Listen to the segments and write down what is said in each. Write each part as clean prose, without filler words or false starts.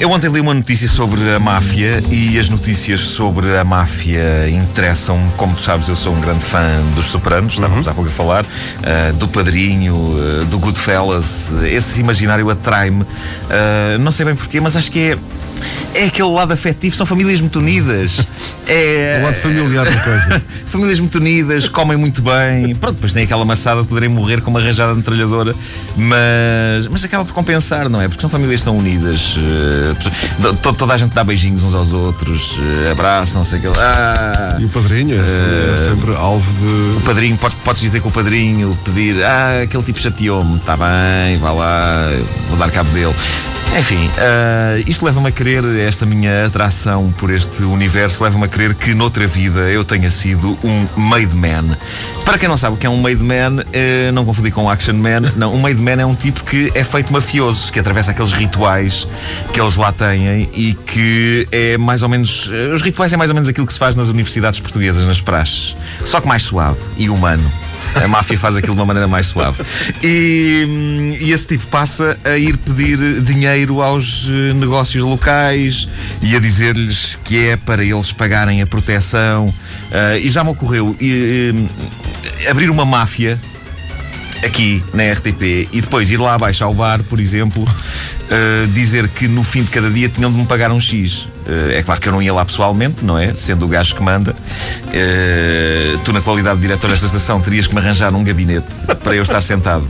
Eu ontem li uma notícia sobre a máfia e as notícias sobre a máfia interessam-me. Como tu sabes, eu sou um grande fã dos Sopranos, estávamos há pouco a falar, do Padrinho, do Goodfellas. Esse imaginário atrai-me. Não sei bem porquê, mas acho que é aquele lado afetivo, são famílias muito unidas. É o lado familiar da coisa. Famílias muito unidas, comem muito bem. Pronto, depois tem aquela maçada de poderem morrer com uma rajada de metralhadora, mas acaba por compensar, não é? Porque são famílias tão unidas, toda a gente dá beijinhos uns aos outros, abraçam-se, aquele... E o Padrinho é sempre alvo de... O Padrinho, podes dizer com o Padrinho, pedir, aquele tipo chateou-me, está bem, vá lá, vou dar cabo dele. Enfim, isto leva-me a crer, esta minha atração por este universo, leva-me a crer que noutra vida eu tenha sido um made man. Para quem não sabe o que é um made man, não confundir com um action man, não, um made man é um tipo que é feito mafioso, que atravessa aqueles rituais que eles lá têm e que é mais ou menos, os rituais é mais ou menos aquilo que se faz nas universidades portuguesas, nas praxes, só que mais suave e humano. A máfia faz aquilo de uma maneira mais suave. E esse tipo passa a ir pedir dinheiro aos negócios locais e a dizer-lhes que é para eles pagarem a proteção. E já me ocorreu abrir uma máfia aqui na RTP e depois ir lá abaixo ao bar, por exemplo, dizer que no fim de cada dia tinham de me pagar um X. É claro que eu não ia lá pessoalmente, não é? Sendo o gajo que manda. Tu, na qualidade de diretor desta estação, terias que me arranjar um gabinete para eu estar sentado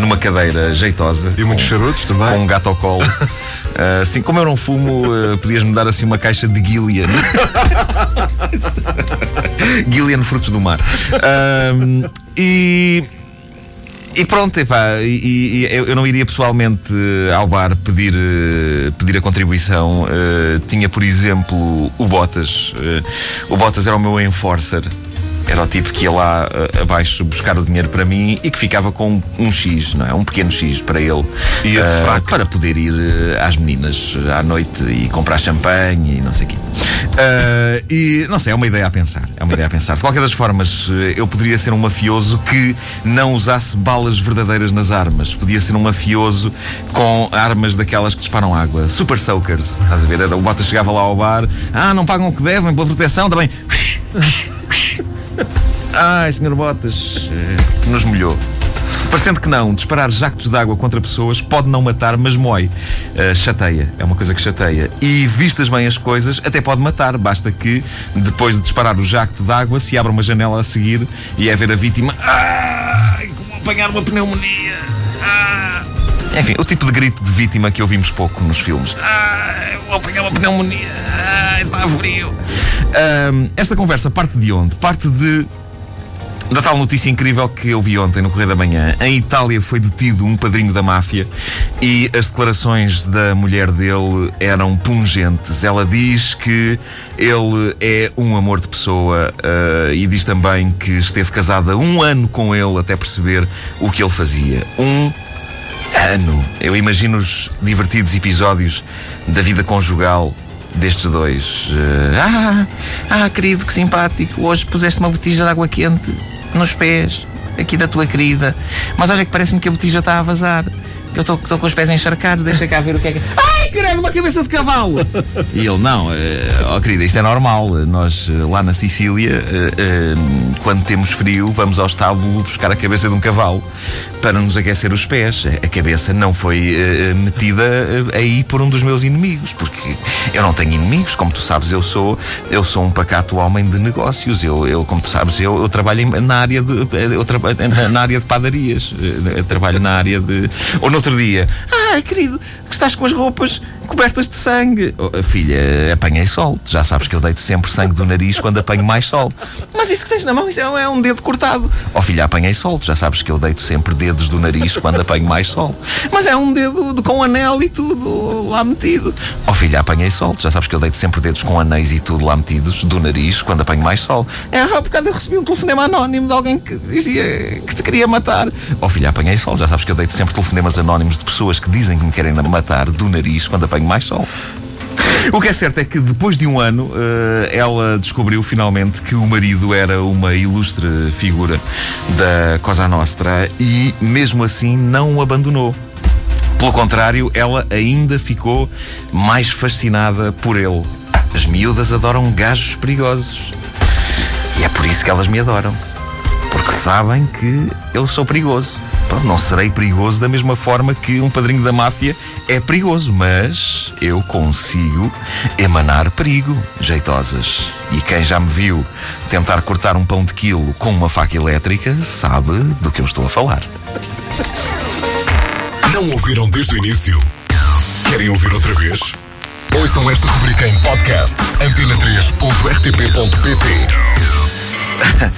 numa cadeira jeitosa. E muitos charutos também. Com um gato ao colo. Assim, como eu não fumo, podias-me dar assim uma caixa de Gillian. Gillian, frutos do mar. E pronto, epá, eu não iria pessoalmente ao bar pedir a contribuição. Tinha, por exemplo, o Botas. O Botas era o meu enforcer. Era o tipo que ia lá abaixo buscar o dinheiro para mim e que ficava com um X, não é? Um pequeno X para ele. E para poder ir às meninas à noite e comprar champanhe e não sei o quê. E não sei, é uma ideia a pensar. É uma ideia a pensar. De qualquer das formas, eu poderia ser um mafioso que não usasse balas verdadeiras nas armas. Podia ser um mafioso com armas daquelas que disparam água. Super soakers. Estás a ver? O Bota chegava lá ao bar. Não pagam o que devem pela proteção, também. Senhor Botas, nos molhou. Parecendo que não, disparar jactos de água contra pessoas pode não matar, mas mói. Chateia, é uma coisa que chateia. E vistas bem as coisas, até pode matar. Basta que, depois de disparar o jacto de água, se abra uma janela a seguir e é ver a vítima. Como apanhar uma pneumonia. Enfim, o tipo de grito de vítima que ouvimos pouco nos filmes. Vou apanhar uma pneumonia. Está frio. Esta conversa parte de onde? Parte da tal notícia incrível que eu vi ontem no Correio da Manhã. Em Itália foi detido um padrinho da máfia e as declarações da mulher dele eram pungentes. Ela diz que ele é um amor de pessoa e diz também que esteve casada 1 ano com ele até perceber o que ele fazia. 1 ano. Eu imagino os divertidos episódios da vida conjugal destes dois. Querido, que simpático, hoje puseste uma botija de água quente nos pés, aqui da tua querida, mas olha que parece-me que a botija está a vazar, eu estou com os pés encharcados, deixa cá ver o que é que... Caralho, uma cabeça de cavalo! E ele, não, querida, isto é normal, nós lá na Sicília, quando temos frio, vamos ao estábulo buscar a cabeça de um cavalo para nos aquecer os pés. A cabeça não foi metida aí por um dos meus inimigos, porque eu não tenho inimigos, como tu sabes, eu sou um pacato homem de negócios, eu como tu sabes, eu trabalho na área de padarias, eu trabalho na área de... Ou no outro dia, querido, que estás com as roupas cobertas de sangue. Filha, apanhei sol. Tu já sabes que eu deito sempre sangue do nariz quando apanho mais sol. Mas isso que tens na mão, isso é um dedo cortado. Filha, apanhei sol. Tu já sabes que eu deito sempre dedos do nariz quando apanho mais sol. Mas é um dedo com anel e tudo lá metido. Filha, apanhei sol. Tu já sabes que eu deito sempre dedos com anéis e tudo lá metidos do nariz quando apanho mais sol. Há bocado eu recebi um telefonema anónimo de alguém que dizia que te queria matar. Filha, apanhei sol. Já sabes que eu deito sempre telefonemas anónimos de pessoas que dizem que me querem matar do nariz quando apanho mais sol. O que é certo é que depois de 1 ano ela descobriu finalmente que o marido era uma ilustre figura da Cosa Nostra e mesmo assim não o abandonou. Pelo contrário, ela ainda ficou mais fascinada por ele. As miúdas adoram gajos perigosos. E é por isso que elas me adoram. Porque sabem que eu sou perigoso. Pronto, não serei perigoso da mesma forma que um padrinho da máfia é perigoso, mas eu consigo emanar perigo, jeitosas. E quem já me viu tentar cortar um pão de quilo com uma faca elétrica sabe do que eu estou a falar. Não ouviram desde o início? Querem ouvir outra vez? Ouçam esta rubrica em podcast antena3.rtp.pt